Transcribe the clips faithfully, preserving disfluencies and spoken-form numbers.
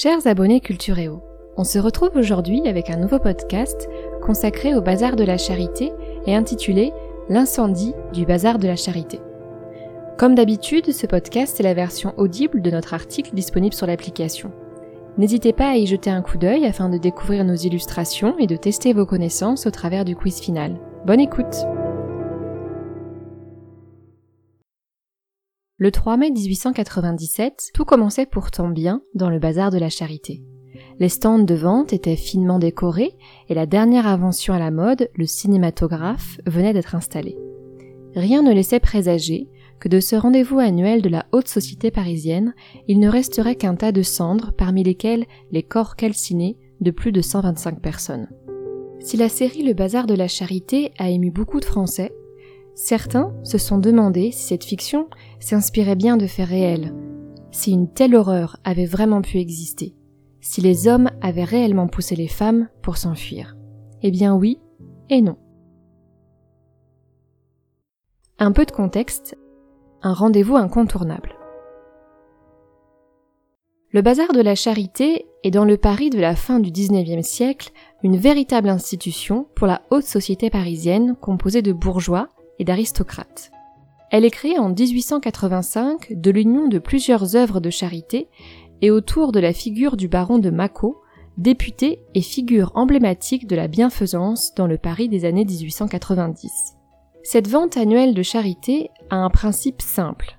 Chers abonnés Cultureo, on se retrouve aujourd'hui avec un nouveau podcast consacré au Bazar de la Charité et intitulé « L'incendie du Bazar de la Charité ». Comme d'habitude, ce podcast est la version audible de notre article disponible sur l'application. N'hésitez pas à y jeter un coup d'œil afin de découvrir nos illustrations et de tester vos connaissances au travers du quiz final. Bonne écoute! Le trois mai dix-huit cent quatre-vingt-dix-sept, tout commençait pourtant bien dans le bazar de la Charité. Les stands de vente étaient finement décorés et la dernière invention à la mode, le cinématographe, venait d'être installé. Rien ne laissait présager que de ce rendez-vous annuel de la haute société parisienne, il ne resterait qu'un tas de cendres parmi lesquelles les corps calcinés de plus de cent vingt-cinq personnes. Si la série Le Bazar de la Charité a ému beaucoup de Français, certains se sont demandé si cette fiction s'inspirait bien de faits réels, si une telle horreur avait vraiment pu exister, si les hommes avaient réellement poussé les femmes pour s'enfuir. Eh bien oui et non. Un peu de contexte, un rendez-vous incontournable. Le Bazar de la Charité est dans le Paris de la fin du dix-neuvième siècle une véritable institution pour la haute société parisienne composée de bourgeois et d'aristocrates. Elle est créée en dix-huit cent quatre-vingt-cinq de l'union de plusieurs œuvres de charité et autour de la figure du baron de Macau, député et figure emblématique de la bienfaisance dans le Paris des années dix-huit cent quatre-vingt-dix. Cette vente annuelle de charité a un principe simple: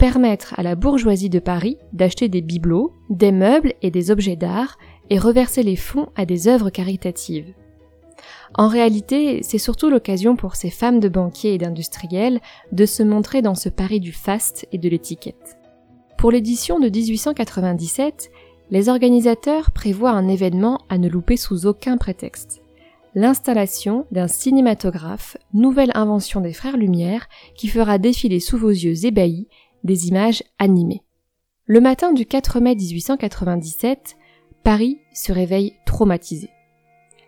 permettre à la bourgeoisie de Paris d'acheter des bibelots, des meubles et des objets d'art et reverser les fonds à des œuvres caritatives. En réalité, c'est surtout l'occasion pour ces femmes de banquiers et d'industriels de se montrer dans ce Paris du faste et de l'étiquette. Pour l'édition de dix-huit cent quatre-vingt-dix-sept, les organisateurs prévoient un événement à ne louper sous aucun prétexte: l'installation d'un cinématographe, nouvelle invention des Frères Lumière, qui fera défiler sous vos yeux ébahis des images animées. Le matin du quatre mai dix-huit cent quatre-vingt-dix-sept, Paris se réveille traumatisé.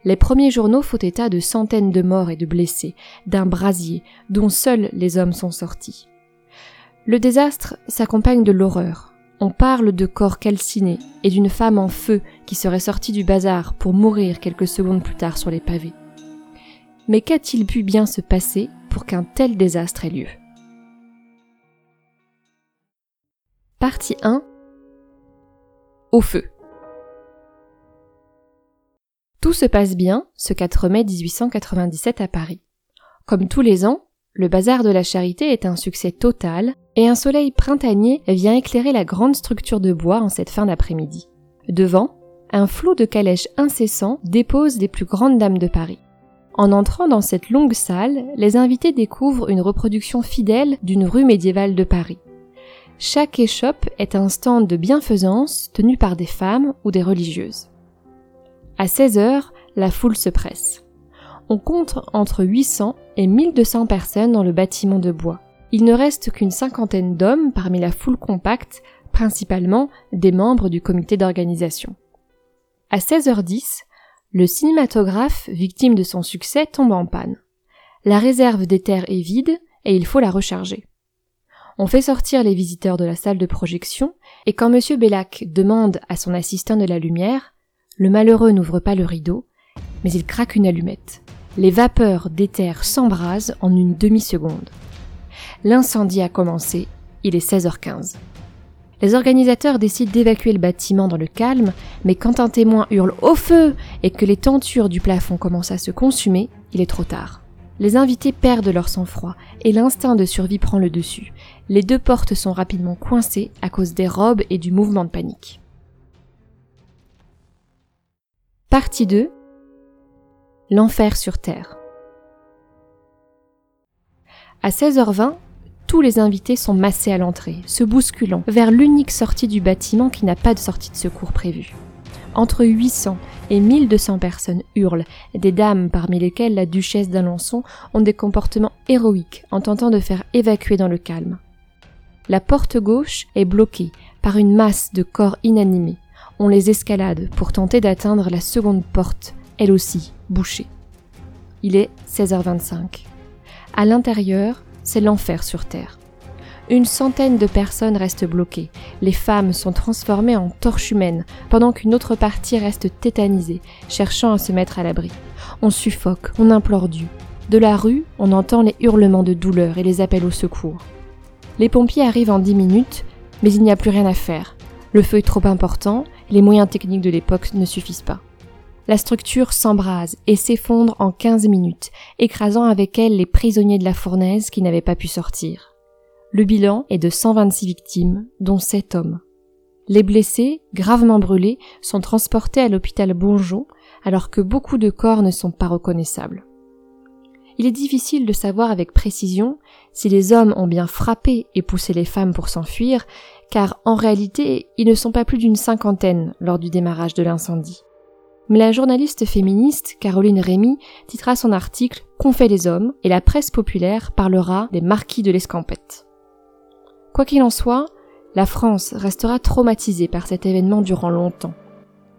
Les premiers journaux font état de centaines de morts et de blessés, d'un brasier dont seuls les hommes sont sortis. Le désastre s'accompagne de l'horreur. On parle de corps calcinés et d'une femme en feu qui serait sortie du bazar pour mourir quelques secondes plus tard sur les pavés. Mais qu'a-t-il pu bien se passer pour qu'un tel désastre ait lieu ? Partie un. Au feu. Tout se passe bien ce quatre mai dix-huit cent quatre-vingt-dix-sept à Paris. Comme tous les ans, le bazar de la Charité est un succès total et un soleil printanier vient éclairer la grande structure de bois en cette fin d'après-midi. Devant, un flot de calèches incessants dépose les plus grandes dames de Paris. En entrant dans cette longue salle, les invités découvrent une reproduction fidèle d'une rue médiévale de Paris. Chaque échoppe est un stand de bienfaisance tenu par des femmes ou des religieuses. À seize heures, la foule se presse. On compte entre huit cents et mille deux cents personnes dans le bâtiment de bois. Il ne reste qu'une cinquantaine d'hommes parmi la foule compacte, principalement des membres du comité d'organisation. À seize heures dix, le cinématographe, victime de son succès, tombe en panne. La réserve des terres est vide et il faut la recharger. On fait sortir les visiteurs de la salle de projection et quand Monsieur Bellac demande à son assistant de la lumière, le malheureux n'ouvre pas le rideau, mais il craque une allumette. Les vapeurs d'éther s'embrasent en une demi-seconde. L'incendie a commencé, il est seize heures quinze. Les organisateurs décident d'évacuer le bâtiment dans le calme, mais quand un témoin hurle « Au feu !» et que les tentures du plafond commencent à se consumer, il est trop tard. Les invités perdent leur sang-froid et l'instinct de survie prend le dessus. Les deux portes sont rapidement coincées à cause des robes et du mouvement de panique. Partie deux. L'enfer sur terre. À seize heures vingt, tous les invités sont massés à l'entrée, se bousculant vers l'unique sortie du bâtiment qui n'a pas de sortie de secours prévue. Entre huit cents et mille deux cents personnes hurlent, des dames parmi lesquelles la Duchesse d'Alençon ont des comportements héroïques en tentant de faire évacuer dans le calme. La porte gauche est bloquée par une masse de corps inanimés. On les escalade pour tenter d'atteindre la seconde porte, elle aussi bouchée. Il est seize heures vingt-cinq. À l'intérieur, c'est l'enfer sur terre. Une centaine de personnes restent bloquées. Les femmes sont transformées en torches humaines, pendant qu'une autre partie reste tétanisée, cherchant à se mettre à l'abri. On suffoque, on implore Dieu. De la rue, on entend les hurlements de douleur et les appels au secours. Les pompiers arrivent en dix minutes, mais il n'y a plus rien à faire. Le feu est trop important, les moyens techniques de l'époque ne suffisent pas. La structure s'embrase et s'effondre en quinze minutes, écrasant avec elle les prisonniers de la fournaise qui n'avaient pas pu sortir. Le bilan est de cent vingt-six victimes, dont sept hommes. Les blessés, gravement brûlés, sont transportés à l'hôpital Bonjon, alors que beaucoup de corps ne sont pas reconnaissables. Il est difficile de savoir avec précision si les hommes ont bien frappé et poussé les femmes pour s'enfuir, car en réalité, ils ne sont pas plus d'une cinquantaine lors du démarrage de l'incendie. Mais la journaliste féministe Caroline Rémy titra son article « Qu'ont fait les hommes ?» et la presse populaire parlera des marquis de l'Escampette. Quoi qu'il en soit, la France restera traumatisée par cet événement durant longtemps.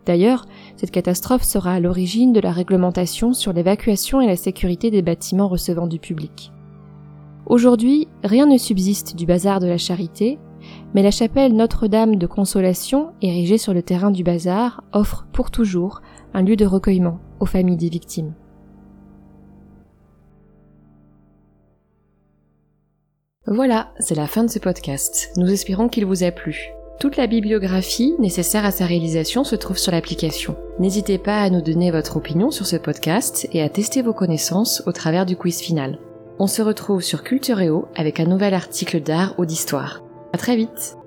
D'ailleurs, cette catastrophe sera à l'origine de la réglementation sur l'évacuation et la sécurité des bâtiments recevant du public. Aujourd'hui, rien ne subsiste du bazar de la Charité, mais la chapelle Notre-Dame de Consolation, érigée sur le terrain du bazar, offre pour toujours un lieu de recueillement aux familles des victimes. Voilà, c'est la fin de ce podcast. Nous espérons qu'il vous a plu. Toute la bibliographie nécessaire à sa réalisation se trouve sur l'application. N'hésitez pas à nous donner votre opinion sur ce podcast et à tester vos connaissances au travers du quiz final. On se retrouve sur Cultureo avec un nouvel article d'art ou d'histoire. À très vite!